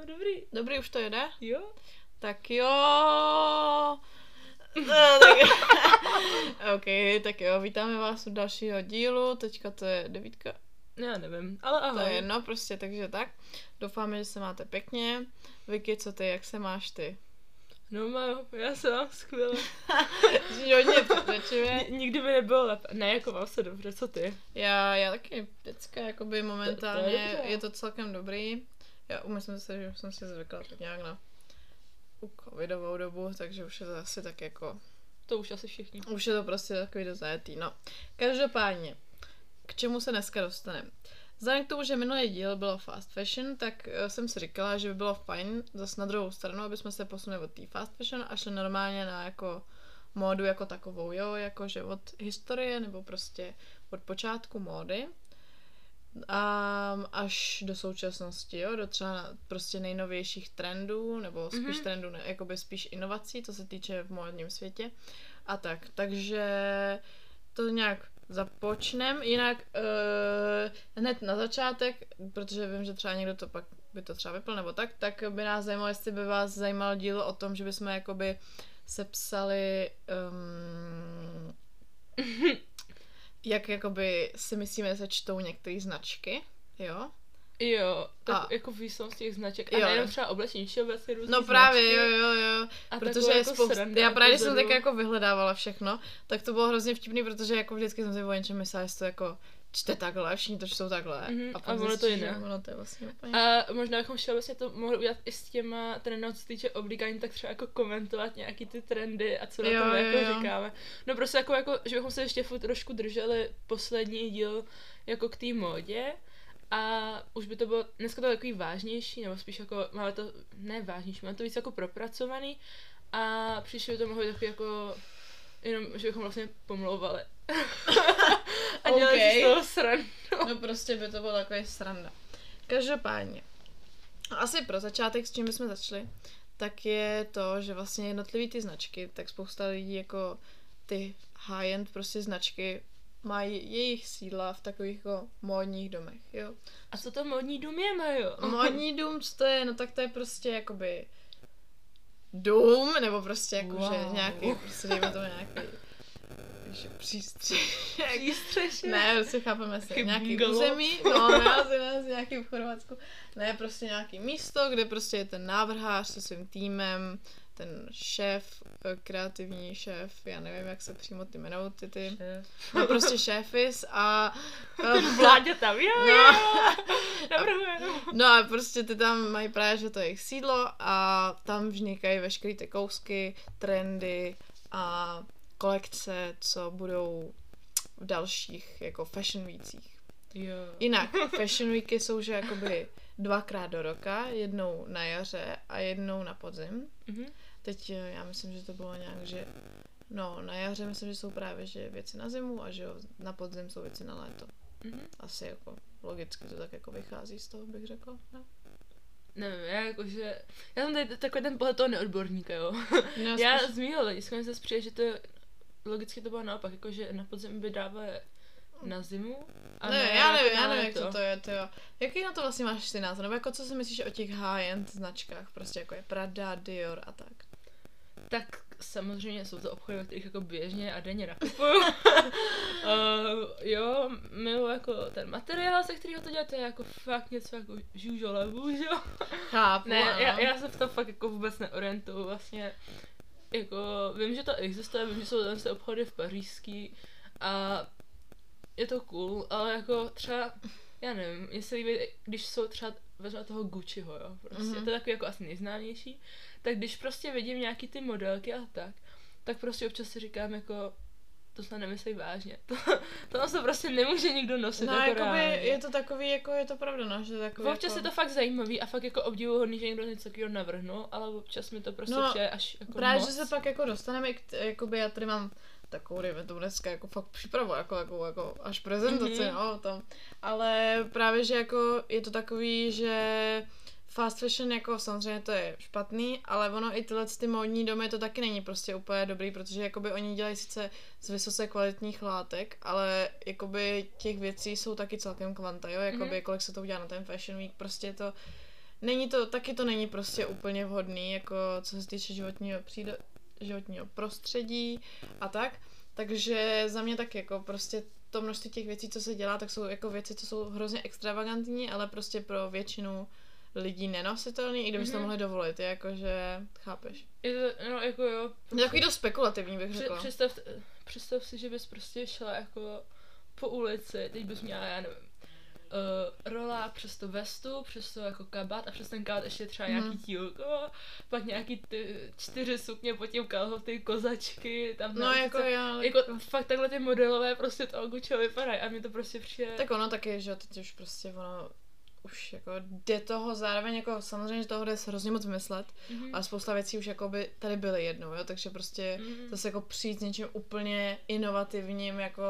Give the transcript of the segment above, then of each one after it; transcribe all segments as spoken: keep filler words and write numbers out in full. Jo, dobrý. Dobrý, už to jede? Jo. Tak jo. OK, tak jo, vítáme vás u dalšího dílu, teďka to je devítka. Já nevím, ale ahoj. To je jedno prostě, takže tak. Doufáme, že se máte pěkně. Vicky, co ty, jak se máš ty? No mám, já se mám skvěle. Hodně přečivě. Nikdy by nebylo lep. Ne, jako mám se dobře, co ty? Já, já taky pěcka, jakoby momentálně to, to je, je to celkem dobrý. Já umyslím se, že jsem si zvykla tak nějak na covidovou dobu, takže už je to asi tak jako... To už asi všichni. Už je to prostě takový dozajetý, no. Každopádně, k čemu se dneska dostaneme? Vzhledem k tomu, že minulý díl bylo fast fashion, tak jsem si říkala, že by bylo fajn zase na druhou stranu, aby jsme se posunuli od té fast fashion a šli normálně na jako módu jako takovou, jo, jakože od historie nebo prostě od počátku módy a až do současnosti, jo, do třeba prostě nejnovějších trendů nebo spíš mm-hmm. trendů, jakoby spíš inovací, co se týče v módním světě a tak, takže to nějak započnem, jinak uh, hned na začátek, protože vím, že třeba někdo to pak by to třeba vypl nebo tak, tak by nás zajímalo, jestli by vás zajímalo dílo o tom, že bychom jakoby sepsali um, jak jakoby si myslíme, že se čtou některé značky, jo? Jo, tak a, jako výslednost těch značek. A nejenom třeba oblečení, všeobecně různé značky. No právě, jo, jo, jo. A protože jako spoust... sranda, já právě, když jsem tak jako vyhledávala všechno, tak to bylo hrozně vtipný, protože jako vždycky jsem si o něčem myslela, že to jako čte takhle, všichni to čtou takhle. Mm-hmm. A, a ono to jiné. Ono to je vlastně úplně. A možná bychom všeobecně to mohli udělat i s těma trendem, co se týče oblíkání, tak třeba jako komentovat nějaký ty trendy a co na tom jo, jako jo. říkáme. No prostě jako, jako, že bychom se ještě trošku drželi poslední díl jako k té módě. A už by to bylo, dneska to bylo takový vážnější, nebo spíš jako, máme to, ne vážnější, máme to víc jako propracovaný a příště by to mohlo být takový jako, jenom, že bychom vlastně pomlouvali. A dělali okay. si z toho srandu. No prostě by to bylo takový sranda. Každopádně, asi pro začátek, s čím bychom začali, tak je to, že vlastně jednotlivý ty značky, tak spousta lidí jako ty high-end prostě značky, mají jejich sídla v takových jako módních domech, jo. A co to módní dům je, Majo? Módní dům, co to je? No tak to je prostě jakoby dům, nebo prostě jakože wow. nějaký, prostě dejme to nějaký přístřešek. Přístřešek? Ne, prostě chápeme se, nějaký území, no ne, ne, nějaký v Chorvatsku. Ne, prostě nějaký místo, kde prostě je ten návrhář se svým týmem, ten šéf, kreativní šéf, já nevím, jak se přímo ty jmenou, ty ty, no prostě šéfis a... Vládě tam, jo, jo, navrhuji. No a prostě ty tam mají právě, že to je jejich sídlo a tam vznikají veškerý ty kousky, trendy a kolekce, co budou v dalších jako fashion weekích. Jo. Jinak, fashion weeky jsou, že jakoby dvakrát do roka, jednou na jaře a jednou na podzim. Mm-hmm. Teď já myslím, že to bylo nějak, že no na jaře myslím, že jsou právě že věci na zimu a že jo, na podzim jsou věci na léto. Mm-hmm. Asi jako logicky to tak jako vychází z toho, bych řekla. Ne? Nevím, já jakože, já jsem tady takový ten pohled toho neodborníka, jo. No, já spíš... z mýho hlediska mi zase přijde, že to logicky to bylo naopak, jakože na podzim by dále na zimu. Ne, ne, já nevím, já nevím, jak to to je, to jo. Jaký na to vlastně máš ty názor? Nebo jako co si myslíš o těch high-end značkách? Prostě jako je Prada, Dior a tak. Tak samozřejmě jsou to obchody, ve kterých jako běžně a denně nakupuju. uh, jo, milu jako ten materiál, se kterýho to dělá, to je jako fakt něco jako žužolavu, že jo? Chápu, ne, já, já se v tom fakt jako vůbec neorientuju vlastně. Jako, vím, že to existuje, vím, že jsou tam se obchody v pařížský a je to cool, ale jako třeba, já nevím, mně se líbí, když jsou třeba, vezme toho Gucciho, jo, prostě, mm-hmm. to je takový jako asi nejznámější, tak když prostě vidím nějaký ty modelky a tak, tak prostě občas si říkám jako, to se nemyslí vážně, to, to se prostě nemůže nikdo nosit, no, jako reálně. Je to takový, jako je to pravda, no, že takový občas jako... je to fakt zajímavý a fakt jako obdivuhodný, že někdo něco takového navrhnul, ale občas mi to prostě no, přijde až jako právě, moc. Že se pak jako dostaneme, k, jakoby já tady mám takovou to dneska jako fakt připravu, jako, jako, jako až prezentaci, mm-hmm. no, tam. Ale právě, že jako je to takový, že fast fashion jako samozřejmě to je špatný, ale ono i tyhle ty módní domy to taky není prostě úplně dobrý, protože jakoby oni dělají sice z vysoce kvalitních látek, ale jakoby těch věcí jsou taky celkem kvanta, jo, jakoby mm-hmm. kolik se to udělá na ten fashion week, prostě to Není to, taky to není prostě úplně vhodný, jako co se týče životního, přído, životního prostředí a tak. Takže za mě tak jako prostě to množství těch věcí, co se dělá, tak jsou jako věci, co jsou hrozně extravagantní, ale prostě pro většinu lidí nenositelný, i kdyby mm-hmm. to mohli dovolit, jakože, chápeš. Je to, no jako jo. Je takový dost spekulativní, bych řekla. Představ, představ si, že bys prostě šla jako po ulici, teď bys měla, já nevím, Uh, rola přes tu vestu, přes to jako kabát a přes ten kabát ještě třeba nějaký mm. tílko, pak nějaký ty, čtyři sukně, potom kalhoty, kozačky, tam no, jako, se, já, jako, jako fakt takhle ty modelové prostě to Gucci vypadají a mě to prostě přijde. Tak ono taky, že teď už prostě ono už jako jde toho zároveň jako samozřejmě, že toho jde hrozně moc myslet, mm-hmm. ale spousta věcí už jako by tady byly jednou, jo, takže prostě mm-hmm. zase jako přijít s něčím úplně inovativním, jako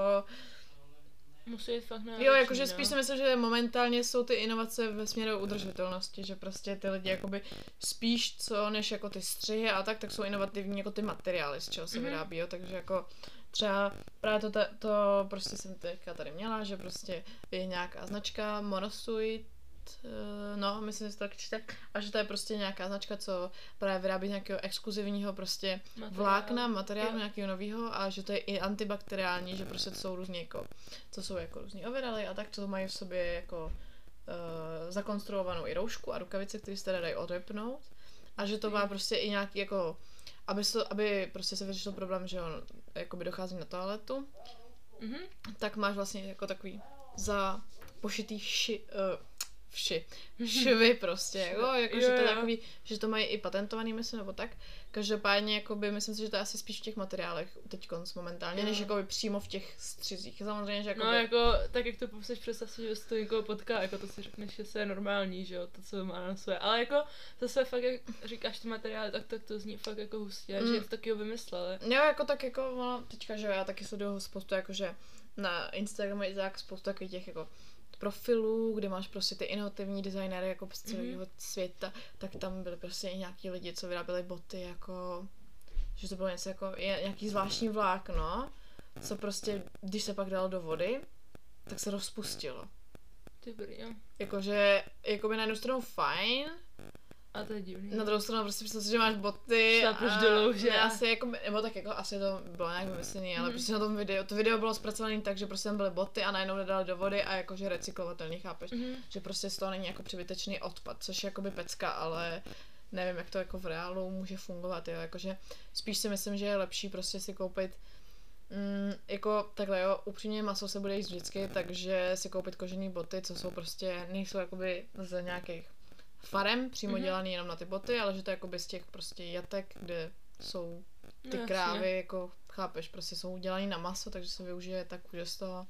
musí jít fakt náročný, jo, jakože spíš si myslím, že momentálně jsou ty inovace ve směru udržitelnosti, že prostě ty lidi jakoby spíš co než jako ty střihy a tak, tak jsou inovativní jako ty materiály, z čeho se mm-hmm. vyrábí, jo, takže jako třeba právě to, ta, to prostě jsem teďka tady měla, že prostě je nějaká značka Monosuit, no, myslím, že se to tak čte, a že to je prostě nějaká značka, co právě vyrábí nějakého exkluzivního prostě materiál. vlákna, materiálu nějakého nového a že to je i antibakteriální, že prostě to jsou různý jako, to jsou jako různý oviraly a tak, co mají v sobě jako uh, zakonstruovanou i roušku a rukavice, které se teda dají odepnout a že to má prostě i nějaký jako, aby, so, aby prostě se vyřešil problém, že on jakoby dochází na toaletu, mm-hmm. tak máš vlastně jako takový za pošitý ši, uh, Vši. Švy prostě, jako, jako jo, že, to takový, že to mají i patentovaný, myslím, nebo tak. Každopádně, jakoby, myslím si, že to je asi spíš v těch materiálech teďkonc momentálně, jo. než jakoby, přímo v těch střizích. Samozřejmě, že jakoby... No, jako, tak jak to popseš, představ si, že se to někoho potká, jako to si řekneš, že se je normální, že jo, to, co má na své. Ale jako, zase fakt, jak říkáš ty materiály, tak, tak to zní fakt jako hustě, mm. že je to taky vymysleli. Jo, jako tak, jako, ono, teďka, že já taky sleduju spoustu, jakože na Instagramu i tak spoustu takových těch, jako, profilů, kde máš prostě ty inovativní designéry jako z celého mm-hmm. světa, tak tam byly prostě i nějaký lidi, co vyráběli boty, jako, že to bylo něco jako, nějaký zvláštní vlákno, co prostě, když se pak dalo do vody, tak se rozpustilo. Ty brýle. Jakože, jakoby na jednu stranu fajn, a to je divný. Na druhou stranu prostě představ si, že máš boty a dolů, že? Ne, asi jako, nebo tak jako asi to bylo nějak vymyslený, ale mm. prostě na tom videu, to video bylo zpracované tak, že prostě tam byly boty a najednou nedali do vody a jakože recyklovatelný, chápeš? Mm. Že prostě z toho není jako přebytečný odpad, což je jakoby pecka, ale nevím, jak to jako v reálu může fungovat, jo, jakože spíš si myslím, že je lepší prostě si koupit mm, jako takhle, jo, upřímně maso se bude jíst vždycky, takže si koupit kožený boty, co jsou prostě, nejsou jakoby z nějakých farem, přímo mm-hmm. dělaný jenom na ty boty, ale že to je jakoby z těch prostě jatek, kde jsou ty no, krávy, jako chápeš, prostě jsou dělaný na maso, takže se využije tak už z toho.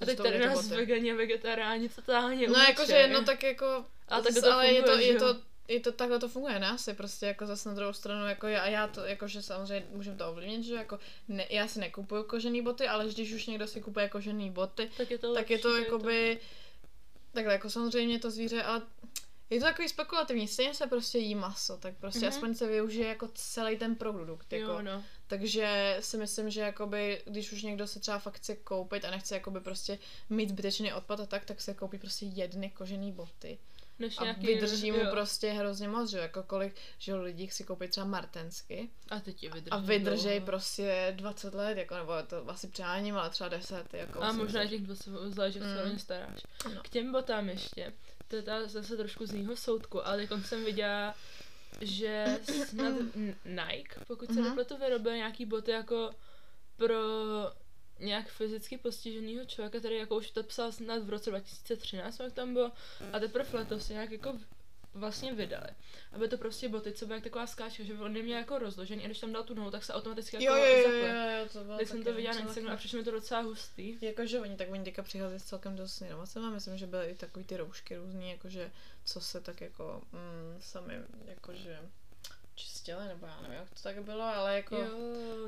A teď tady nás vegani a vegetariáni totálně umíče. No jakože, no tak jako, a tak to ale funguje, je, to, je, to, je to, takhle to funguje, ne asi, prostě jako zase na druhou stranu, jako já, a já to, jakože samozřejmě můžeme to ovlivnit, že jako, ne, já si nekupuju kožený boty, ale když už někdo si kupuje kožený boty, tak je to, tak lepší, je to jakoby, to... takhle jako samozřejmě to zvíře, ale je to takový spekulativní, stejně se prostě jí maso, tak prostě mm-hmm. aspoň se využije jako celý ten produkt, jako. Jo, no. Takže si myslím, že jakoby, když už někdo se třeba fakt chce koupit a nechce jakoby prostě mít zbytečný odpad a tak, tak se koupí prostě jedny kožený boty. Než a vydrží mu prostě hrozně moc, že jako kolik, že lidí si koupí třeba martensky a, a vydržej prostě dvacet let, jako, nebo to asi přáním, ale třeba deset. Jako, a možná těch dvacet, záleží, jak se o ně staráš. No. K těm botám ještě. To je ta zase trošku z jiného soudku, ale teď jsem viděla, že snad Nike, pokud se nepletu, vyrobil nějaký boty jako pro nějak fyzicky postiženého člověka, který jako už to psal snad v roce dva tisíce třináct, jak tam bylo, a teprve letos nějak jako vlastně vydali. Aby to prostě boty, co byla jak taková skáčka, že on neměl jako rozložený a když tam dal tu nohu, tak se automaticky jako zapoje. Tak jsem to viděla na Instagramu a přišlo mi to docela hustý. Jakože oni tak oni teďka přichází s celkem dost inovacema, myslím, že byly i takový ty roušky různý, jakože co se tak jako mm, sami jakože čistily, nebo já nevím, jak to tak bylo, ale jako... Jo,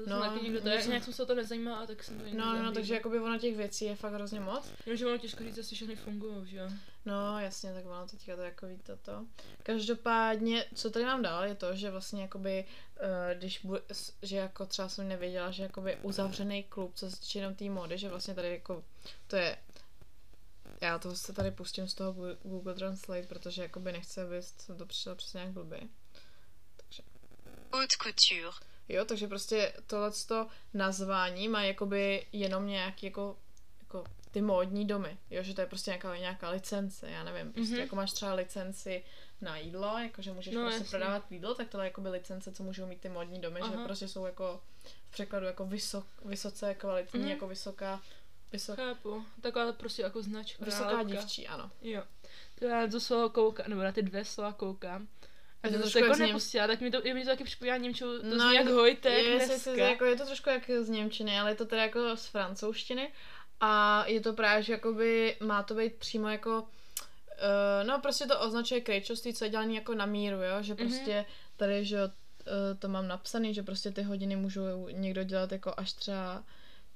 no, taky někdo to, jak nějak jsem se o to nezajímala, tak jsem to někdo No, no, takže jakoby ono těch věcí je fakt hrozně moc. Jenomže ono těžko říct, jestli všechny fungují, že jo? No, jasně, tak ono teďka to jako ví toto. Každopádně, co tady mám dál, je to, že vlastně jakoby, když bude, že jako třeba jsem nevěděla, že jakoby uzavřený klub, co se týče jenom té módy, že vlastně tady jako, to je já to se tady pustím z toho Google Translate, protože jakoby nechci, aby jsem to přišla přesně nějak blbě. Takže. Haute couture. Jo, takže prostě tohleto nazvání má jakoby jenom nějaký jako, jako ty módní domy, jo, že to je prostě nějaká, nějaká licence, já nevím, prostě mm-hmm. jako máš třeba licenci na jídlo, jakože můžeš no, prostě jasný. prodávat jídlo, tak tohle je jakoby licence, co můžou mít ty módní domy, Aha. že prostě jsou jako v překladu jako vysok, vysoce kvalitní, mm-hmm. jako vysoká, vysoká... Chápu, taková prostě jako značka. Vysoká rálepka. Dívčí, ano. Jo, to já do slova koukám, nebo na ty dvě slova koukám. A to se jako něm... nepustila, tak mi to, mi to taky připomíná němčinu, to no, zní jak hojtek je, dneska. Je, jako, je to trošku jak z němčiny, ale je to teda jako z francouzštiny a je to právě, že jakoby má to být přímo jako, uh, no prostě to označuje krejčovství, co je dělaný jako na míru, jo, že prostě mm-hmm. tady, že uh, to mám napsaný, že prostě ty hodiny můžou někdo dělat jako až třeba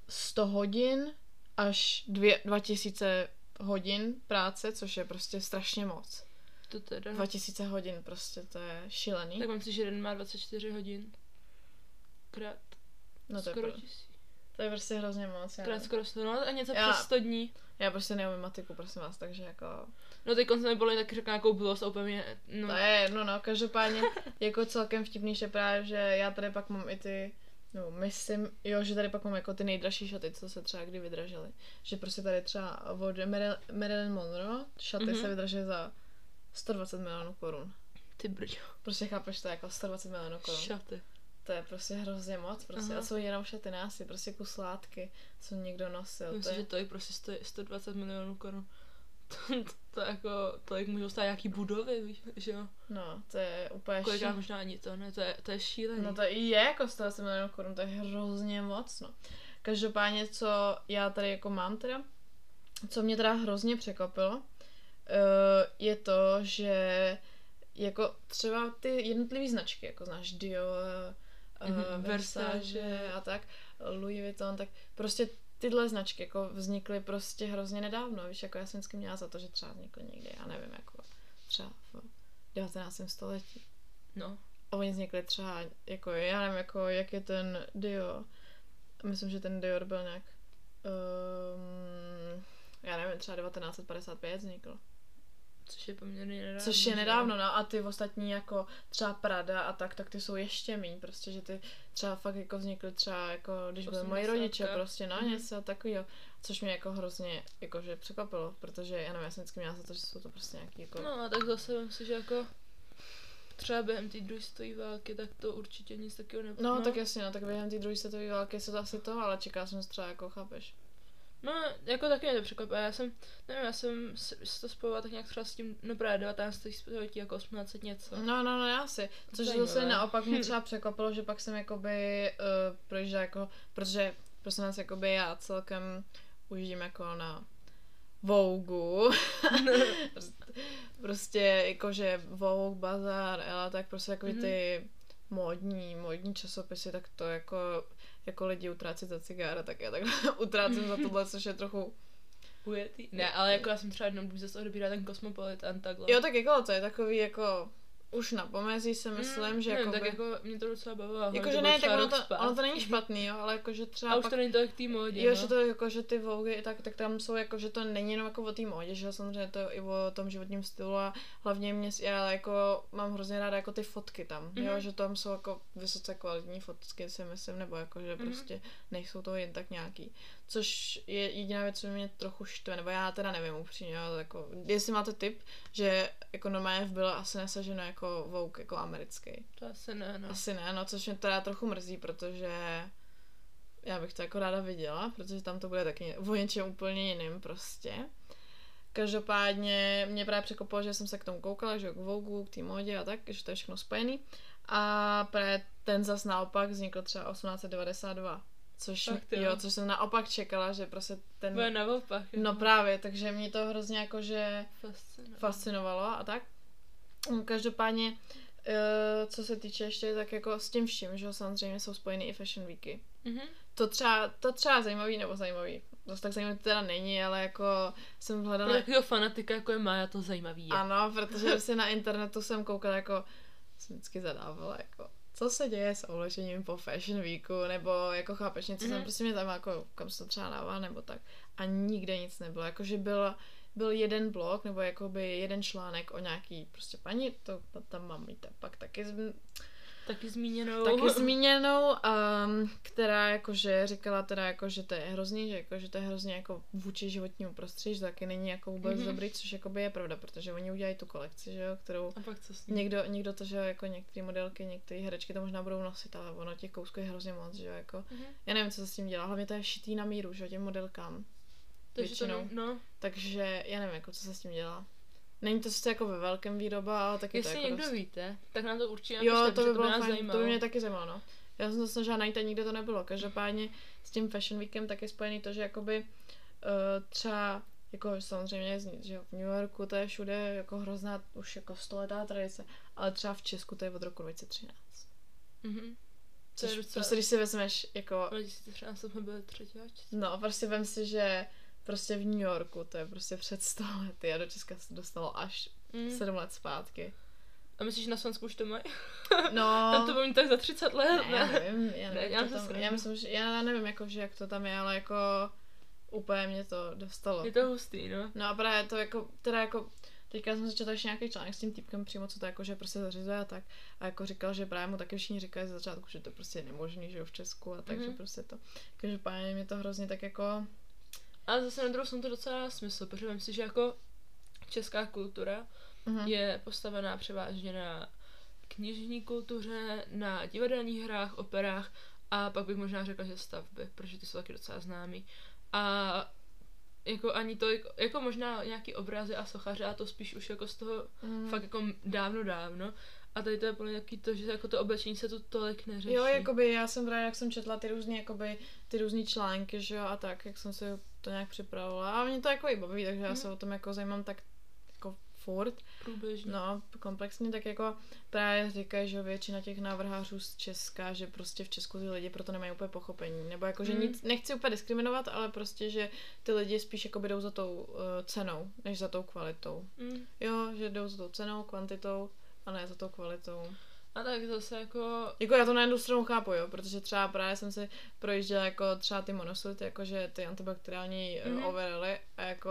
sto hodin až dvě, dva tisíce hodin práce, což je prostě strašně moc. To teda. dva tisíce hodin prostě, to je šílený. Tak mám si, že jeden má dvacet čtyři hodin. Krát. No to skoro je pro... tisíc. To je prostě hrozně moc. Krát ne... skoro sto, no a něco já... přes sto dní. Já prostě neumím matiku, prosím vás, takže jako... No teď konce mi bylo tak řekla nějakou bylost a úplně... No. To je jedno, no, každopádně jako celkem vtipný, že právě, že já tady pak mám i ty... No, myslím, jo, že tady pak mám jako ty nejdražší šaty, co se třeba kdy vydražily. Že prostě tady třeba od Marilyn Monroe šaty mm-hmm. se vydražily za sto dvacet milionů korun. Ty brďo. Prostě chápeš to jako sto dvacet milionů korun. Šaty. To je prostě hrozně moc, prostě. Aha. A jsou jenom šaty násy, prostě kus látky, co někdo nosil. Myslím, to je... že to je prostě stojí sto dvacet milionů korun. To, to, to jako, tolik můžou stát nějaký budovy, víš, že jo? No, to je úplně šílený. Kolikrát možná ani to, ne? To je, to je šílený. No to je jako sto dvacet milionů korun, to je hrozně moc, no. Každopádně, co já tady jako mám teda, co mě teda hrozně překvapilo, je to, že jako třeba ty jednotlivé značky, jako znáš Dior, mm-hmm, Versace a tak, Louis Vuitton, tak prostě tyhle značky jako vznikly prostě hrozně nedávno, víš, jako já jsem vždycky měla za to, že třeba vznikly někdy, já nevím, jako třeba v devatenáctém století. No. A oni vznikly třeba, jako já nevím, jako jak je ten Dior, myslím, že ten Dior byl nějak um, já nevím, třeba devatenáct padesát pět vznikl. Což je poměrně nedávno. Což je nedávno, no a ty ostatní jako třeba Prada a tak, tak ty jsou ještě míň, prostě, že ty třeba fakt jako vznikly třeba jako, když byly moji rodiče prostě, no mm-hmm. něco takového, což mě jako hrozně jakože překvapilo, protože já nevím, já jsem vždycky měla za to, že jsou to prostě nějaký jako... No a tak zase vím si, že jako třeba během té druhé světové války, tak to určitě nic takového nebylo. No, no tak jasně, no tak během té druhé světové války se to asi to, ale čekala jsem třeba jako, chápeš. No, jako taky mě to překvapilo. Já jsem, nevím, já jsem si to spojovala tak nějak třeba s tím, no právě devatenáctého století, jako osmnáct něco. No, no, no, já si. Což to se naopak mě třeba překvapilo, že pak jsem jakoby uh, projížděla jako, protože prostě nás jakoby já celkem užijím jako na Vogue. Prostě jakože Vogue, Bazar, Ela, tak prostě jako mm-hmm. ty módní, módní časopisy, tak to jako... jako lidi utrácet za cigára, tak já takhle utrácím za tohle, což je trochu ujetý. Ne, ale jako já jsem třeba jednou zase odbírala ten Cosmopolitan takhle. Jo, tak jako to je takový jako už na pomezí se myslím, mm, že jako tak jako mě to docela bavilo. Jakože ne, tak ono to, ono to není špatný, jo, ale jakože třeba a už pak, to není to jak tý módě, jo, no. Že to jakože ty Vogue, tak, tak tam jsou jako, že to není jenom jako o tý módě, že samozřejmě to je i o tom životním stylu a hlavně mě, já jako mám hrozně ráda jako ty fotky tam, mm-hmm. jo, že tam jsou jako vysoce kvalitní fotky si myslím, nebo jako, že mm-hmm. prostě nejsou to jen tak nějaký. Což je jediná věc, co mě trochu štve, nebo já teda nevím upřímně, ale jako, jestli máte tip, že jako normálně bylo asi nesaženo jako Vogue, jako americký. To asi ne, no. Asi ne, no, což mě teda trochu mrzí, protože já bych to jako ráda viděla, protože tam to bude taky o něčem úplně jiným prostě. Každopádně mě právě překvapilo, že jsem se k tomu koukala, že k Vogue, k té modě a tak, že to je všechno spojený. A právě ten zas naopak vznikl třeba osmnáct devadesát dva. Což, jo, což jsem naopak čekala, že prostě ten... Bude naopak. No právě, takže mě to hrozně jakože fascinovalo. fascinovalo a tak. Každopádně, co se týče ještě, tak jako s tím vším, že samozřejmě jsou spojeny i Fashion Weeky. Mm-hmm. To třeba, to třeba zajímavý nebo zajímavý. Dost tak zajímavý to teda není, ale jako jsem hledala... Takového fanatika, jako je Maja, to zajímavý je. Ano, protože prostě na internetu jsem koukala jako... Jsem vždycky zadávala jako... Co se děje s oblečením po Fashion Weeku, nebo jako chápeš něco, mm-hmm. jsem prostě mě tam jako kam se to třeba dává, nebo tak. A nikde nic nebylo, jakože byla byl jeden blog, nebo jakoby jeden článek o nějaký prostě paní, to tam mám i pak taky z... Taky zmíněnou. Taky zmíněnou, um, která jakože říkala teda jako, že to je hrozný, že, jako, že to je hrozně jako vůči životnímu prostředí, že to taky není jako vůbec mm-hmm. dobrý, což jakoby je pravda, protože oni udělají tu kolekci, že jo, kterou a pak co s ní? Někdo, někdo to, že jo, jako některé modelky, některé herečky to možná budou nosit, ale ono těch kousků je hrozně moc, že jo, jako. Mm-hmm. Já nevím, co se s tím dělá, hlavně to je šitý na míru, že jo, těm modelkám. Takže to ne, no. Takže já nevím, jako co se s tím dělá. Není to sice jako ve velkém výroba, ale taky jestli to jako někdo dost... víte, tak nám to určitě napište, to by, to by nás fajn, zajímalo. To by mě taky zajímalo, no. Já jsem to snažila najít a nikde to nebylo. Každopádně s tím Fashion Weekem tak je spojený to, že jakoby uh, třeba, jako samozřejmě že v New Yorku to je všude jako hrozná, už jako stoletá tradice, ale třeba v Česku to je od roku dva tisíce třináct. Mhm. To je docela... Prostě když si vezmeš jako... dva tisíce třináct jsme byli třetí a čtvrtá. No, prostě vem si, že... Prostě v New Yorku, to je prostě před sto lety a do Česka se dostalo až mm. sedm let zpátky. A myslíš, že na Slovensku už to mají? No. Tam to bylo tak za třicet let, ne? ne? Já nevím, já, nevím, ne, já, to tam, já myslím, že, já nevím, jako, že jak to tam je, ale jako úplně mě to dostalo. Je to hustý, no. No a právě to jako, teda jako, teďka jsem začala ještě nějaký článek s tím týpkem přímo, co to jako, že prostě zařizuje a tak. A jako říkal, že právě mu taky všichni říkali ze začátku, že to prostě je nemožný, že jo, v Česku a tak, mm. že prostě to. Takže páně mě to hrozně tak jako... Ale zase na druhou jsem to docela smysl, protože myslím si, že jako česká kultura uh-huh. je postavená převážně na knižní kultuře, na divadelních hrách, operách a pak bych možná řekla, že stavby, protože ty jsou taky docela známý. A jako ani to, jako, jako možná nějaký obrazy a sochaře a to spíš už jako z toho uh-huh. fakt jako dávno dávno. A tady to je plně taky to, že jako to oblečení se tu tolik neřeší. Jo, jakoby já jsem právě, jak jsem četla ty různý, jakoby, ty různý články, že jo, a tak, jak jsem se to nějak připravovala. A mě to jako i baví, takže hmm. já se o tom jako zajímám tak jako furt. Průběžně. No, komplexně, tak jako právě říkají, že většina těch návrhářů z Česka, že prostě v Česku ty lidi proto nemají úplně pochopení. Nebo jako, že hmm. nic, nechci úplně diskriminovat, ale prostě, že ty lidi spíš jako jdou za tou uh, cenou, než za tou kvalitou. Hmm. Jo, že jdou za tou cenou, kvantitou. A ne za tou kvalitou. A tak zase jako... Jako já to na jednu stranu chápu, jo, protože třeba právě jsem si projížděla jako třeba ty monosuity, jakože ty antibakteriální mm-hmm. overally a jako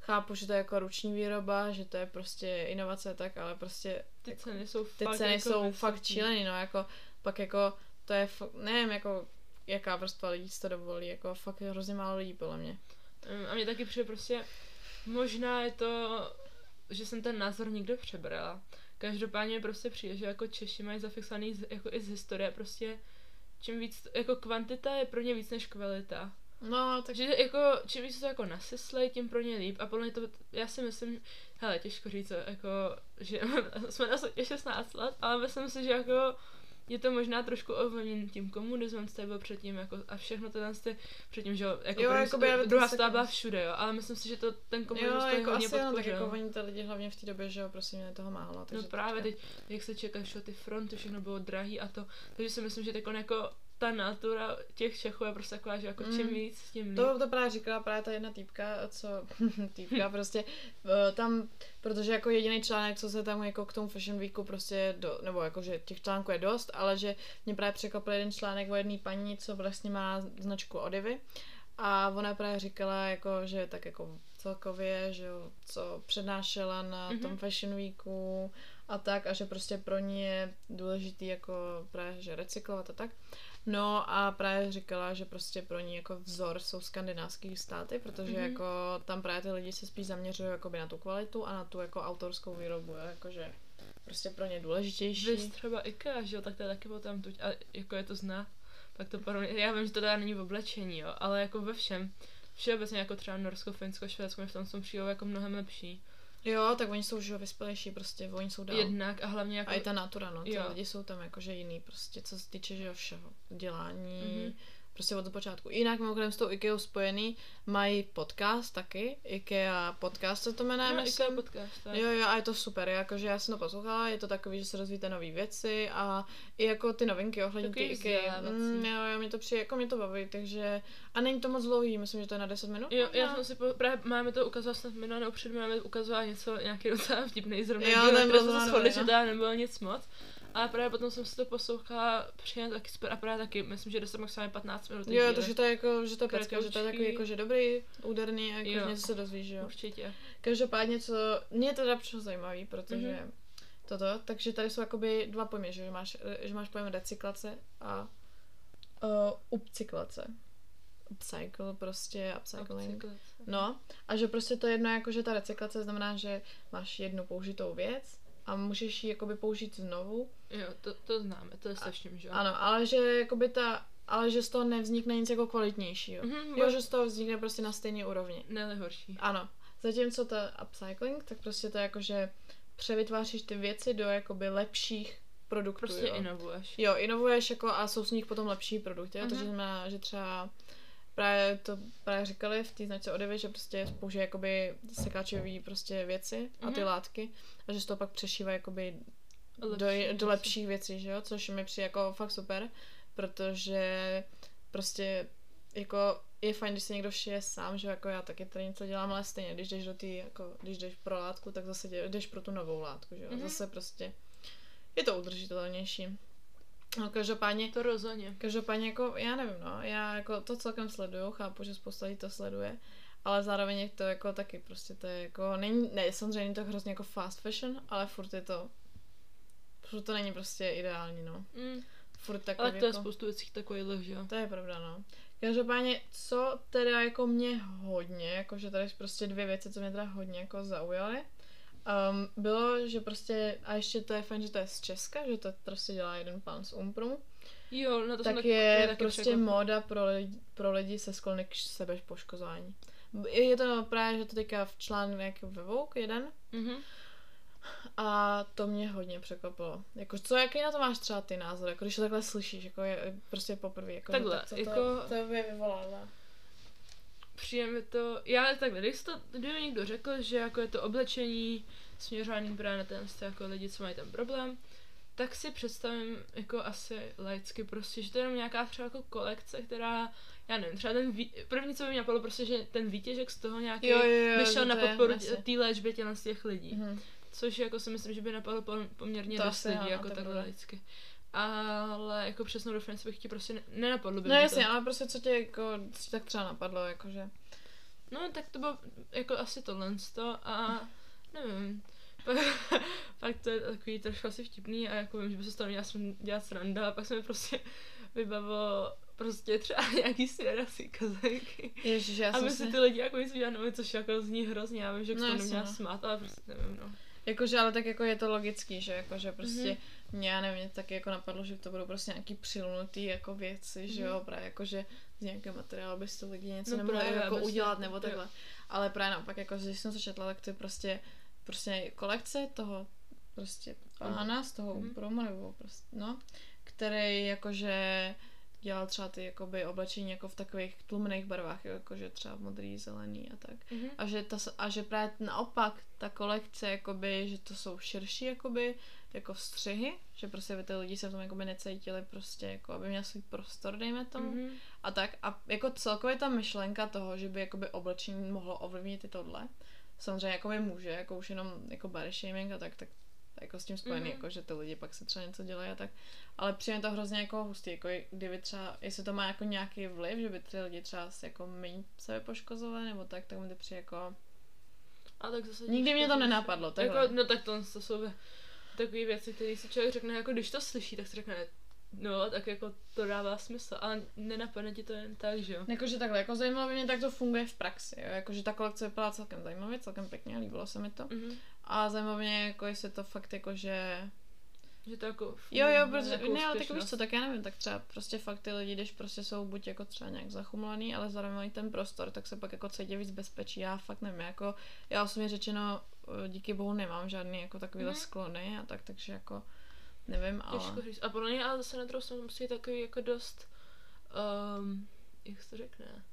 chápu, že to je jako ruční výroba, že to je prostě inovace a tak, ale prostě... Ty jako, ceny jsou fakt... Ty ceny jako jsou vysoký. Fakt šílený, no, jako pak jako to je fakt, nevím, jako jaká vrstva lidí si to dovolí, jako fakt hrozně málo lidí, podle mě. A mě taky přijde prostě, možná je to, že jsem ten názor někde přebrala. Každopádně prostě přijde, že jako Češi mají zafixovaný z, jako i z historie, prostě čím víc, jako kvantita je pro ně víc než kvalita. No, takže jako čím víc to jako nasyslej, tím pro ně líp a podle mě to, já si myslím, hele, těžko říct, jako, že jsme na světě šestnáct let, ale myslím si, že jako je to možná trošku ovlivněn tím komunismem, co bylo předtím, jako a všechno to tam jste předtím, že jako jo, jako by druhá světová byla všude, jo, ale myslím si, že to ten komunismus to jako hodně podpořil. Jo, tak jako oni ty lidi hlavně v té době, že jo, prostě měli toho málo. No právě teď, jak se čekají ty fronty, všechno bylo drahý a to, takže si myslím, že tak on jako ta natura těch Čechů je prostě taková, že jako čím víc, tím líp. To, to právě říkala právě ta jedna týpka, co týpka prostě tam, protože jako jediný článek, co se tam jako k tomu Fashion Weeku prostě, do, nebo jako, že těch článků je dost, ale že mě právě překvapil jeden článek o jedné paní, co vlastně má značku Odivy a ona právě říkala jako, že tak jako celkově, že co přednášela na mm-hmm. tom Fashion Weeku a tak a že prostě pro ní je důležitý jako právě, že recyklovat a tak. No a právě říkala, že prostě pro ní jako vzor jsou skandinávské státy, protože mm-hmm. jako tam právě ty lidi se spíš zaměřují jakoby na tu kvalitu a na tu jako autorskou výrobu, jakože prostě pro ně důležitější. Víš třeba IKEA, že jo, tak to je taky tam tuď a jako je to zná, tak to pro mě, já vím, že to teda není v oblečení, jo, ale jako ve všem, všeobecně jako třeba Norsko, Finsko, Švédsko, než tam jsou přijou jako mnohem lepší. Jo, tak oni jsou už vyspělejší, prostě oni jsou dál. Jednak a hlavně jako... A i ta natura, no, ty jo. Lidi jsou tam jakože jiný, prostě, co se týče, že jo, všeho, dělání, mm-hmm. prostě od začátku. Jinak mimochodem s tou IKEA spojený mají podcast taky, IKEA podcast se to jmenuje, no, myslím. IKEA podcast, tak. Jo, jo, a je to super, jakože já jsem to poslouchala, je to takový, že se rozvíjíte nové věci a i jako ty novinky ohledně ty IKEA. Mm, jo, jo, mě to přijde, jako mě to baví, takže... A není to moc dlouhý, myslím, že to je na deset minut. Jo, já no. jsem si po, právě máme to ukazovat snad minut, nebo před máme ukazovat něco, nějaký docela vtipnej zrovna, jo, díle, které jsme se shodli, že to nebylo nic moc. Ale právě potom jsem si to poslouchala přijde taky super a právě taky, myslím, že dost maximálně patnáct minut. Jo, takže to je jako, že to pecka, že to je takový jako, že dobrý, úderný a jako něco se dozvíš, jo. Určitě. Každopádně, co mě teda přišlo zajímavý, protože mm-hmm. toto, takže tady jsou jakoby dva pojmy, že máš, že máš pojem recyklace a uh, upcyklace. Upcycle prostě, upcycling. No, a že prostě to jedno jako, že ta recyklace znamená, že máš jednu použitou věc a můžeš ji jakoby použít znovu. Jo, to, to známe, to je strašně, že jo. Ano, ale že jakoby ta, ale že z toho nevznikne nic jako kvalitnějšího. Mm-hmm, jo, že z toho vznikne prostě na stejné úrovni. Ne, horší. Ano, zatímco ta upcycling, tak prostě to je jako, že převytváříš ty věci do jakoby lepších produktů, prostě jo. inovuješ. Jo, inovuješ jako a jsou z nich potom lepší produkty, mm-hmm. takže znamená, že třeba právě to právě říkali v té značce odevě, že prostě použije jakoby sekáčový prostě věci a ty mm-hmm. látky a že se to pak přešívá jakoby lepší do, do lepších věcí, že jo, což mi přijde jako fakt super, protože prostě jako je fajn, když se někdo šije sám, že jako já taky tady něco dělám, ale stejně, když jdeš do té, jako když jdeš pro látku, tak zase jdeš pro tu novou látku, že jo, mm-hmm. zase prostě je to udržitelnější. No, každopádně, to rozhodně. Každopádně, jako, já nevím, no, já jako to celkem sleduju, chápu, že spousta lidí to sleduje, ale zároveň to jako taky prostě to je jako, není, ne, samozřejmě to hrozně jako fast fashion, ale furt je to, furt to není prostě ideální, no. Mm. Furt takový, ale to je jako, spoustu věcí takových, že jo. To je pravda, no. Každopádně, co teda jako mě hodně, jakože tady prostě dvě věci, co mě teda hodně jako zaujaly, Um, bylo, že prostě, a ještě to je fajn, že to je z Česka, že to prostě dělá jeden pán z Umprumu. Jo, no to tak jsem je taky, taky prostě překvapil. Móda pro lidi, pro lidi se sklony k sebepoškozování. Je to no, právě, že to teďka v článku nějaký ve Vogue jeden. Mm-hmm. A to mě hodně překvapilo. Jako, co, jaký na to máš třeba ty názor? Jako, když to takhle slyšíš, jako je, prostě poprvé. Jako, takhle, tak, co jako to, to by vyvolává? Přijeme to, já takhle, když to, kdyby mi někdo řekl, že jako je to oblečení směřovaný právě na ten stát, jako lidi, co mají ten problém, tak si představím jako asi laicky prostě, že to je jenom nějaká třeba jako kolekce, která, já nevím, třeba ten, vý, první, co by mě napadlo, prostě, že ten výtěžek z toho nějaký vyšel na podporu té léčby těla z těch lidí, mm-hmm. což jako si myslím, že by napadlo poměrně to dost lidí, ano, jako takhle laicky. Ale jako přesnou definici bych ti prostě ne- nenapadlo by. No jasně, to. Ale prostě co tě jako co tě tak třeba napadlo, jakože. No tak to bylo jako asi tohle to a nevím. Pak, pak to je takový trošku asi vtipný a jako vím, že by se z toho měla dělat sranda a pak se mi prostě vybavilo prostě třeba nějaký svědací kazajky. Ježiš, já aby si ty lidi jako nic udělali, což jako zní hrozně, já vím, že no, k tomu měla smát, ale prostě nevím, no. Jakože, ale tak jako je to logický, že jakože prostě mm-hmm. mě, já nevím, mě taky jako napadlo, že to budou prostě nějaký přilnutý jako věci, mm-hmm. že jo, právě jakože z nějakého materiálu bys to lidi něco no nemohli jako udělat nebo takhle, jo. Ale právě naopak, jako když jsem se četla, tak to je prostě, prostě kolekce toho prostě pána z toho mm-hmm. promo nebo prostě, no, který jakože dělal třeba ty jakoby oblečení jako v takových tlumných barvách, jakože třeba modrý, zelený a tak. Mm-hmm. A, že ta, a že právě naopak ta kolekce, jakoby, že to jsou širší jakoby, jako střihy, že prostě ty lidi se v tom jakoby necítili prostě, jako, aby měl svůj prostor, dejme tomu. Mm-hmm. A tak a jako celkově ta myšlenka toho, že by jakoby oblečení mohlo ovlivnit i tohle, samozřejmě jakoby může, jako už jenom jako body shaming a tak, tak jako s tím spojený, mm-hmm. jako, že ty lidi pak si třeba něco dělají a tak, ale přijde to hrozně jako hustý, jako kdyby třeba, jestli to má jako nějaký vliv, že by ty lidi třeba se jako méně sebe poškozovali nebo tak, tak mi to přijde jako a tak zase nikdy mě to nenapadlo, takhle. Jako, no tak to, to jsou takové věci, které si člověk řekne, jako když to slyší, tak si řekne, no tak jako to dává smysl, ale nenapadne ti to jen tak, že jo. Jakože takhle, jako zajímalo by mě, tak to funguje v praxi, jo, jakože ta kolekce vypadá celkem zajímavě, celkem pěkně, líbilo se mi to. Mm-hmm. A zajímalo mě, jako jestli to fakt jako, že... Že to jako... Jo, jo, protože, ne, ale tak víš co, tak já nevím, tak třeba prostě fakt ty lidi, když prostě jsou buď jako třeba nějak zachumlaný, ale zároveň mají ten prostor, tak se pak jako cítí víc bezpečí, já fakt nevím, jako, já osobně řečeno, díky bohu nemám žádný jako takovýhle mm-hmm. sklony a tak, takže jako... Nevím, ale... A podle mě, ale zase na druhou stranu musí takový jako dost, um, jak se to řekne,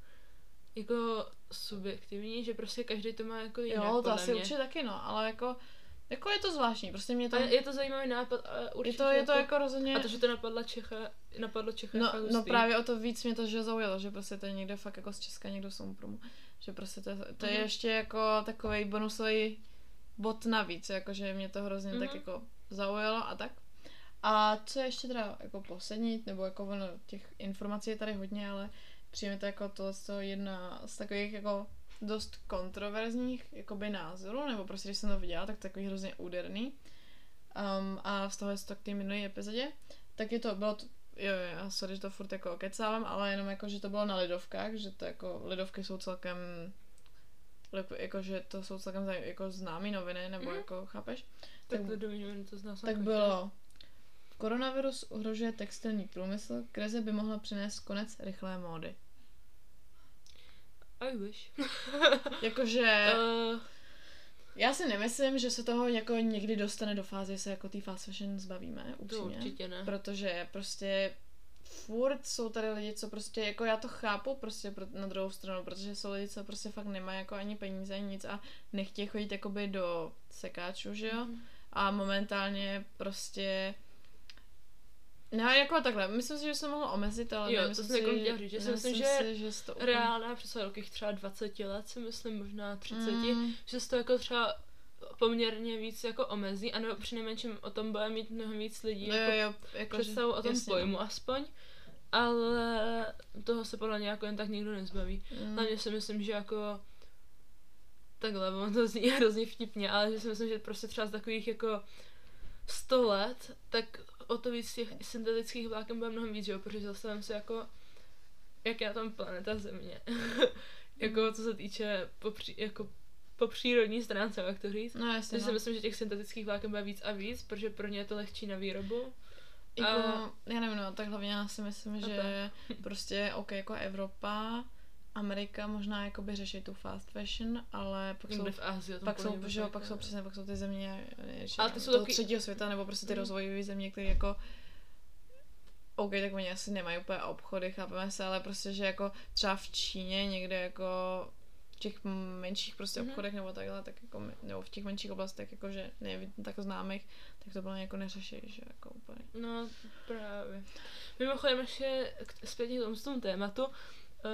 jako subjektivní, že prostě každý to má jako jinak. Jo, to asi mě. Určitě taky, no, ale jako, jako je to zvláštní, prostě mě to... A je to zajímavý nápad, ale určitě... Je to, je to jako rozhodně... A to, že to napadlo Čecha, napadlo Čecha no, fakt no právě o to víc mě to že zaujalo, že prostě to je někde fakt jako z Česka, někdo z Umprumu, že prostě to, to je mm-hmm. ještě jako takovej bonusový bod navíc, jakože mě to hrozně mm-hmm. tak jako zaujalo a tak. A co ještě teda jako poslední, nebo jako ono, těch informací je tady hodně, ale přijme to jako to, to jedna z takových jako dost kontroverzních jakoby názorů, nebo prostě když jsem to viděla, tak takový hrozně úderný. Um, a z toho je to k té minulé epizodě, tak je to, bylo to, jo, já sorry, že to furt jako kecávám, ale jenom jako, že to bylo na Lidovkách, že to jako, Lidovky jsou celkem, jako, že to jsou celkem jako známý noviny, nebo mm. jako, chápeš? Tak, tak Lidový noviny to zná. Tak bylo, koronavirus ohrožuje textilní průmysl, krize by mohla přinést konec rychlé módy. I wish. Jakože... Uh... Já si nemyslím, že se toho jako někdy dostane do fáze, že se jako tý fast fashion zbavíme, upřímně. To určitě ne. Protože prostě furt jsou tady lidi, co prostě, jako já to chápu prostě na druhou stranu, protože jsou lidi, co prostě fakt nemají jako ani peníze, ani nic a nechtějí chodit jakoby do sekáčů, že jo? Mm-hmm. A momentálně prostě... No, jako takhle, myslím si, že se mohlo omezit, ale jo, myslím to si, že, říct, že si myslím, že, si, že to úplně... reálná představitelkých třeba dvacet let, si myslím, možná třicet, mm. že se to jako třeba poměrně víc jako omezí, anebo přinejmenším o tom bude mít mnohem víc lidí, no, jako, jo, jako představu že, o tom jasně, pojmu no. aspoň, ale toho se podle mě jako jen tak nikdo nezbaví. Mm. Hlavně si myslím, že jako takhle, on to zní hrozně vtipně, ale že si myslím, že prostě třeba z takových jako sto let, tak o to víc těch syntetických vláken bude mnohem víc, jo, protože zastavím se jako, jak je na tom planeta Země. Jako co se týče po, pří, jako, po přírodní stránce, jak to říct. No, jasně, no. Si myslím, že těch syntetických vláken bude víc a víc, protože pro ně je to lehčí na výrobu. Jako, a... já nevím, no, tak hlavně já si myslím, že prostě ok, jako Evropa, Amerika možná jakoby řeší tu fast fashion, ale pak jsou, v Ázii, pak, jsou, tak, jo, pak jsou přesně, pak jsou ty země ale ty jsou toho taky... třetího světa, nebo prostě ty mm. rozvojové země, které jako ok, tak oni asi nemají úplně obchody, chápeme se, ale prostě, že jako třeba v Číně někde jako v těch menších prostě mm. obchodech nebo takhle, tak jako, nebo v těch menších oblastech jakože nevím, tak známých, tak to bylo jako neřeší, že jako úplně. No právě. Mimochodem ještě zpětně k tomu, k tomu tématu,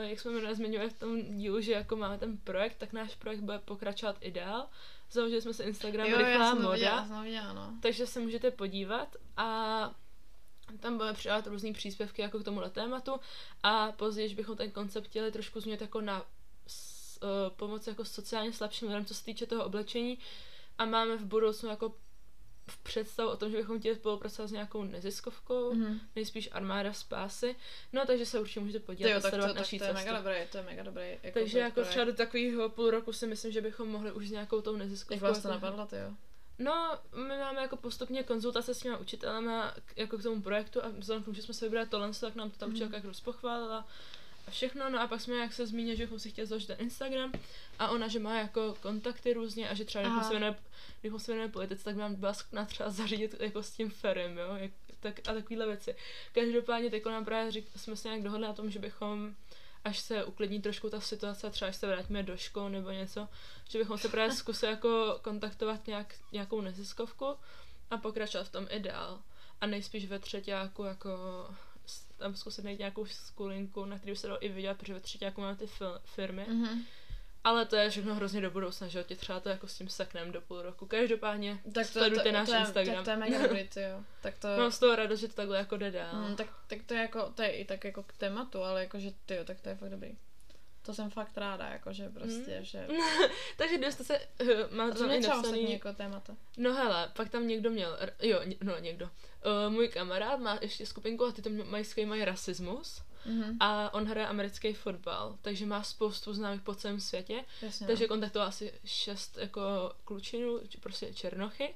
jak jsme jmenovali, zmiňovali v tom dílu, že jako máme ten projekt, tak náš projekt bude pokračovat i dál. Založili jsme si Instagram jo, Rychlá moda, viděla, viděla, no. Takže se můžete podívat a tam budeme přidávat různý příspěvky jako k tomuhle tématu a později bychom ten koncept chtěli trošku změnit jako na s, uh, pomoc jako sociálně slabším lidem, co se týče toho oblečení a máme v budoucnu jako v představu o tom, že bychom chtěli spolupracovat s nějakou neziskovkou, mm-hmm. nejspíš Armáda Spásy. No, takže se určitě můžete podívat jo, a sledovat to, naší cestu. To je mega dobré, to je mega dobré. Jako takže jako třeba do takového půl roku si myslím, že bychom mohli už s nějakou tou neziskovkou. Jak vás to napadlo, ty jo? No, my máme jako postupně konzultace s těma učitelema jako k tomu projektu a vzhledem k tomu, že jsme se vybrali tohle, tak nám to ta učitelka mm-hmm. jako rozpochválila a všechno. No a pak jsme jak se zmínili, že bychom si chtěli založit ten Instagram a ona, že má jako kontakty různě a že třeba kdybychom se věnuje, kdybychom se věnuje politice, tak mám byla schopná třeba zařídit jako s tím ferem, jo, jak, tak, a takovýhle věci. Každopádně teď nám právě řík, jsme se nějak dohodli na tom, že bychom, až se uklidní trošku ta situace, třeba až se vrátíme do škol nebo něco, že bychom se právě zkusili jako kontaktovat nějak, nějakou neziskovku a pokračovat v tom i dál. A nejspíš ve třetíku jako tam zkusit najít nějakou skulinku, na který by se dalo i vidět, protože ve třetíku máme ty firmy. Mm-hmm. Ale to je všechno hrozně do budoucna, že jo? Tě třeba to jako s tím seknem do půl roku. Každopádně tak to, sledujte to, náš to je, Instagram. Tak to je mega dobrý, jo. Tak to... Mám z toho radost, že to takhle jako jde dál. Mm, tak, tak to je jako, to je i tak jako k tématu, ale jakože tyjo, tak to je fakt dobrý. To jsem fakt ráda, jakože prostě, mm. že... Takže dost se... Uh, mám to mě třeba ostatní jako témata. No hele, pak tam někdo měl... Jo, no někdo. Uh, můj kamarád má ještě skupinku a ty tam mají skvělý rasismus. Mm-hmm. A on hraje americký fotbal, takže má spoustu známých po celém světě. Jasně, takže kontaktoval asi šest jako klučinů, prostě černochy.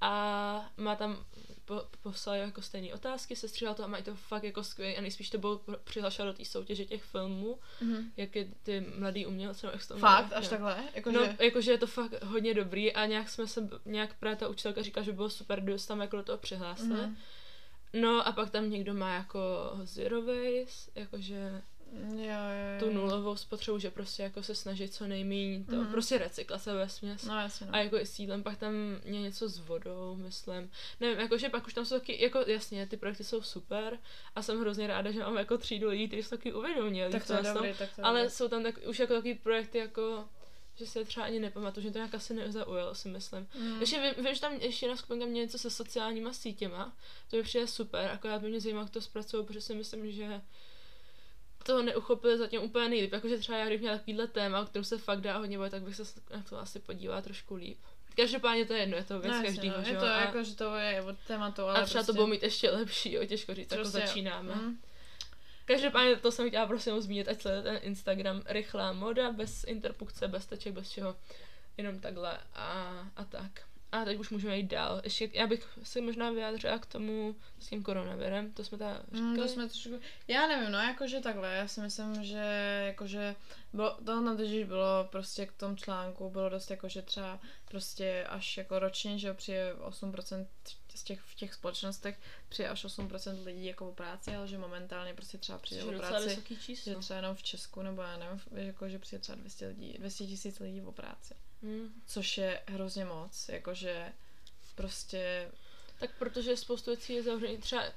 A má tam po, poslal jako stejné otázky, sestříhal to a mají to fakt jako skvělý a nejspíš to bylo přihlašeno do té soutěže těch filmů, mm-hmm. jak je ty mladý umělce. No, fakt? Až takhle? Jako no, že... jakože je to fakt hodně dobrý a nějak jsme se, nějak právě ta učitelka říkala, že bylo super, kdo se tam jako do toho přihlásili. Mm-hmm. No a pak tam někdo má jako zero waste, jakože jo, jo, jo. tu nulovou spotřebu, že prostě jako se snaží co nejméně to, mm-hmm. prostě recyklace vesměs. No, jasně, no. A jako i s jídlem, pak tam je něco s vodou, myslím. Nevím, jakože pak už tam jsou taky, jako jasně, ty projekty jsou super a jsem hrozně ráda, že mám jako třídu lidí, kteří jsou taky uvědomělí. Tak to je dobrý, tak to je ale dobrý. Jsou tam tak, už jako takový projekty jako že si je třeba ani nepamatuju, že to nějak asi nezaujalo, si myslím. Mm. Ještě vím, vím, že tam ještě jedna skupinka mě něco se sociálníma sítěma, to by přijde super, akorát by mě zajímalo, jak to zpracuju, protože si myslím, že to neuchopili zatím úplně nejlíp, jakože třeba já kdybych měla takovýhle téma, o kterém se fakt dá hodně bavit, tak bych se na to asi podívala trošku líp. Každopádně to je jedno, je to věc no, každýho, že jo? Je to a... jako, že to je od tématu, ale a třeba prostě... to bylo mít ještě lepší, jo, těžko říct, jako začínáme. Mm. Každopádně to jsem chtěla prosím zmínit, ať sledujete ten Instagram Rychlá moda, bez interpunkce, bez teček, bez čeho, jenom takhle a, a tak. A teď už můžeme jít dál. Ještě, já bych si možná vyjádřila k tomu s tím koronavirem, to jsme ta říkali. Mm, to jsme trošku, já nevím, no jakože takhle, já si myslím, že jakože bylo, to na totiž bylo prostě k tomu článku, bylo dost jakože třeba prostě až jako ročně, že přijde osm procent z těch, v těch společnostech přijde až osm procent lidí jako o práci, ale že momentálně prostě třeba přijde o práci, že třeba jenom v Česku, nebo já nevím, jako, že přijde třeba dvě stě tisíc lidí o práci. Hmm. Což je hrozně moc, jakože prostě... Tak protože spoustu věcí je zavřený, třeba uh,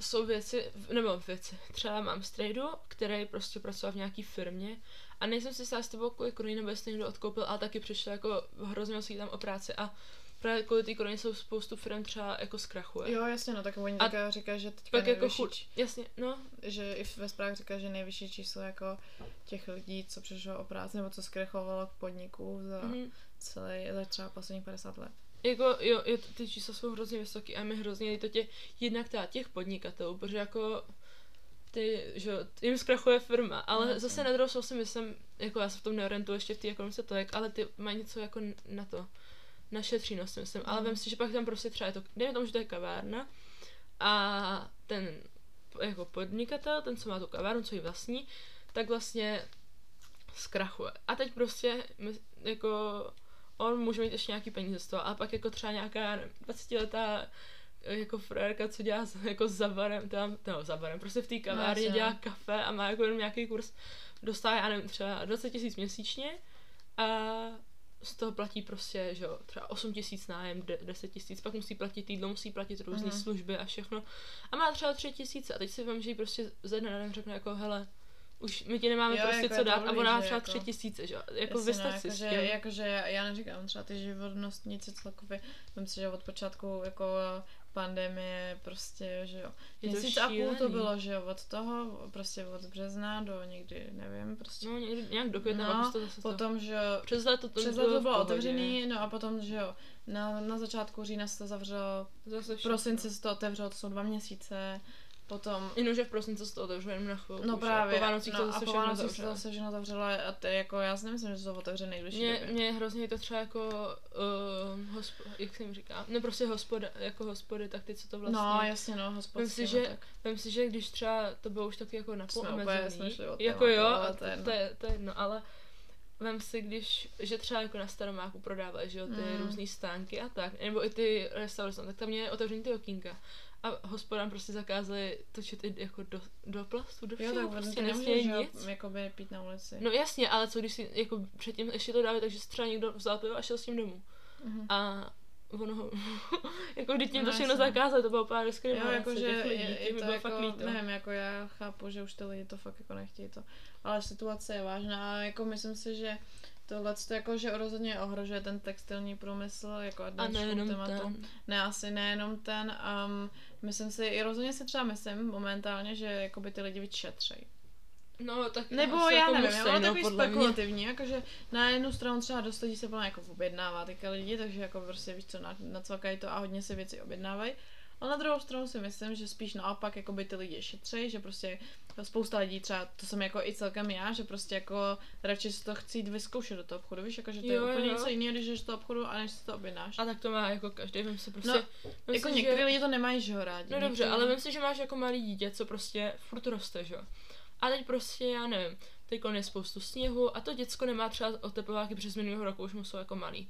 jsou věci, nebo věci, třeba mám strejdu, který prostě pracoval v nějaký firmě a nejsem si jistá, jestli to bylo kvůli koroně, nebo jestli někdo odkoupil, ale taky přišlo jako hrozně moc tam o práci a právě kvůli té koroně jsou spoustu firm třeba jako zkrachuje. Jo, jasně, no tak oni taká říkají, že teďka tak nejvyšší... Jako či... Jasně, no. Že i ve zprávách říkají, že nejvyšší číslo jako těch lidí, co přišlo o práci, nebo co zkrachovalo k podniku za mm-hmm. celý, za třeba posledních padesát let. Jako jo, je, ty čísla jsou hrozně vysoký a mi hrozně líto tě, jednak teda těch podnikatelů, protože jako ty, že jim zkrachuje firma, ale no, zase na druhou stranu si myslím, jako já se v tom neorientuju ještě v té ekonomice tolik, ale ty mají něco jako na to. Našetřínost, myslím, ale vím si, že pak tam prostě třeba je to, dejme tomu, že to je kavárna a ten jako podnikatel, ten, co má tu kavárnu, co ji vlastní, tak vlastně zkrachuje. A teď prostě jako on může mít ještě nějaký peníze z toho, ale pak jako třeba nějaká dvacetiletá jako frajerka, co dělá jako za barem, tam, no za barem, prostě v té kavárně dělá kafe a má jako jenom nějaký kurz, dostává, já nevím, třeba dvacet tisíc měsíčně a z toho platí prostě, že jo, třeba osm tisíc nájem, deset tisíc, pak musí platit týdlo, musí platit různé mm. služby a všechno. A má třeba tři tisíce a teď si vám, že jí prostě ze dne na den řekne jako, hele, už my ti nemáme jo, prostě jako co dát dobrý, a ona má třeba jako... tři tisíce, že jo, jako vystav si s tím. Jakože já neříkám třeba ty životnostníci celkově, myslím si, že od počátku jako pandemie prostě, že jo. Měsíc a půl to bylo, že jo, od toho, prostě od března do někdy, nevím, prostě. No, nějak do května, no, to zase potom, že jo, přes leto to, přes leto bylo, bylo otevřený, no a potom, že jo, na, na začátku října se to zavřelo, v prosinci se to otevřelo, to jsou dva měsíce, potom... Jenomže v prosinci se to otevřelo jenom na chvilku. No právě, po Vánocích no, to zase všechno zavřelo. se to zase všechno zavřelo a ty, jako, já si nemyslím, že jsou otevřené nejbližší mě, době. Mně hrozně to třeba jako, uh, hospo, jak jsem říkám, no prostě hospoda, jako hospody, tak ty, co to vlastně... No jasně, no, hospodské, no tak. Vem si, že když třeba to bylo už taky jako napoomezený, jako jo, to je jedno, ale vem si, když, že třeba jako na Staromáku prodávají, že jo, ty různý stánky a tak, nebo i ty restaurace, tak tam je otevřený ty okýnka. A hospodám prostě zakázali točit i jako do, do plastu, do všeho, jo, tak prostě nesmějí nic. Jakoby pít na ulici. No jasně, ale co když si jako předtím ještě to dávali, takže si třeba někdo vzal pivo a šel s tím domů. Mm-hmm. A ono ho, jako když tím no, to všechno zakázali, to bylo pár diskriminace. Jo, jakože je to bylo jako, fakt líto. Nevím, jako já chápu, že už ty lidi to fakt jako nechtějí to. Ale situace je vážná a jako myslím si, že tohle to jako, že rozhodně ohrožuje ten textilní průmysl, jako a nejenom tématu. Ne, asi nejenom ten. Um, myslím si, i rozhodně si třeba myslím momentálně, že jakoby ty lidi vyšetřejí. No, tak nebo já jako nevím, musí, já bylo takový spekulativní, jakože na jednu stranu třeba dost lidí se plně jako objednává tyka lidi, takže jako prostě víš co, nacvakají to a hodně si věci objednávají. Ale na druhou stranu si myslím, že spíš naopak jakoby ty lidi šetřejí, že prostě spousta lidí třeba, to jsem jako i celkem já, že prostě jako radši si to chci jít vyzkoušet do toho obchodu, víš, jako že to jo, je úplně jo. něco jiného, když jdeš do toho obchodu a než si to objednáš. A tak to má jako každý, vím si prostě... No, vím jako si, některý že... lidi to nemají, že ho rádi. No dobře, některý... ale vím si, že máš jako malý dítě, co prostě furt roste, že jo. A teď prostě, já nevím, teď je spoustu sněhu a to děcko nemá třeba oteplováky přes minulého roku, už mu jsou jako malý.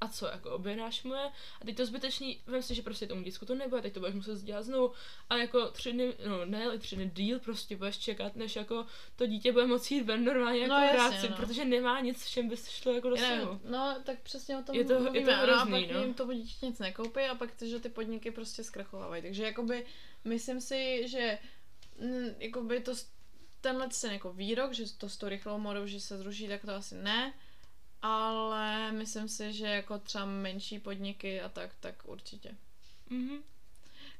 A co, jako objednáš mu je? A teď to zbytečný, vem si, že prostě tomu děcku to nebude, teď to budeš muset dělat znovu. A jako tři dny, no ne, tři dny díl prostě budeš čekat, než jako to dítě bude moci jít ven normálně jako no, práci, no. Protože nemá nic, v čem by se šlo jako do sněhu. No tak přesně o tom je to, mluvíme, je to hrozný, a pak no. jim to dítě nic nekoupí a pak ty, že ty podniky prostě zkrachovávají. Takže jakoby myslím si, že jakoby to tenhle ten jako výrok, že to s tou rychlou modou, že se zruší, tak to asi ne, ale myslím si, že jako třeba menší podniky a tak, tak určitě. Mhm.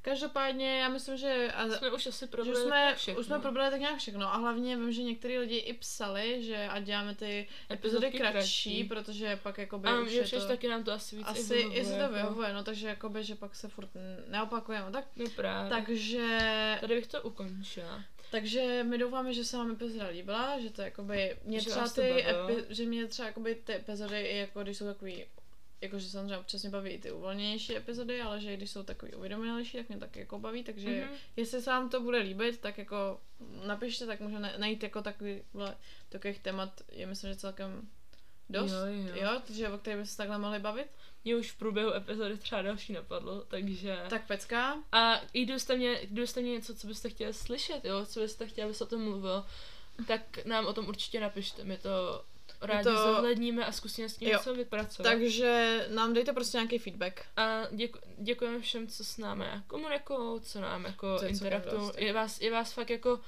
Každopádně já myslím, že, a, jsme už, asi že jsme, už jsme probrali tak nějak všechno a hlavně vím, že některý lidi i psali, že a děláme ty epizody kratší, kratší, protože pak jakoby a už je to... taky nám to asi víc asi i to vyhovuje, no takže jakoby, že pak se furt neopakujeme, tak? No právě. Takže... Tady bych to ukončila. Takže my doufáme, že se vám epizoda líbila, že to jakoby... Mě že třeba ty epi- že mě třeba jakoby ty epizody i jako když jsou takový... Jakože samozřejmě občas mě baví i ty uvolněnější epizody, ale že když jsou takový uvědomělejší, tak mě taky jako baví, takže mm-hmm. jestli se vám to bude líbit, tak jako napište, tak můžeme najít jako takový takových témat, je myslím, že celkem dost, jo, jo. jo takže o kterých byste se takhle mohli bavit. Mě už v průběhu epizody třeba další napadlo, takže... Tak pecká. A i doste mě, doste mě něco, co byste chtěli slyšet, jo, co byste chtěli, aby se o tom mluvilo, tak nám o tom určitě napište, my to... Rádi to... zohledníme a zkusíme s tím něco vypracovat. Takže nám dejte prostě nějaký feedback. A děku, děkujeme všem, co s námi komunikují, co nám jako interaktují. Je vás, je vás fakt jako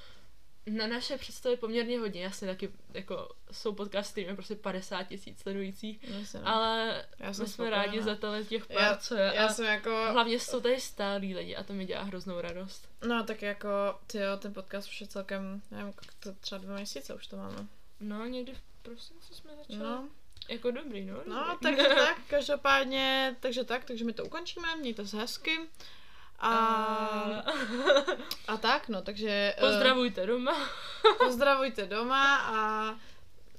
na naše představy poměrně hodně. Jasně taky jako jsou podcasty, máme prostě padesát tisíc sledujících, Jasně, ale my jsme spokojená. rádi za tohle těch pár, já, co je. Já jsem jako... Hlavně jsou tady stálí lidi a to mi dělá hroznou radost. No tak jako, tyjo, ten podcast už je celkem, nevím, třeba dva měsíce už to máme. No někdy v Prostě, co jsme začali. No. Jako dobrý, no. Dobrý. No, takže tak, každopádně, takže tak, takže my to ukončíme, mějte se hezky. A, a... a tak, no, takže... Pozdravujte doma. Pozdravujte doma a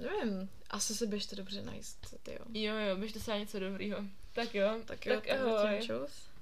nevím, asi se běžte dobře najíst, tyjo. Jo, jo, běžte se na něco dobrýho. Tak jo, tak, jo, tak ahoj. Tím čus.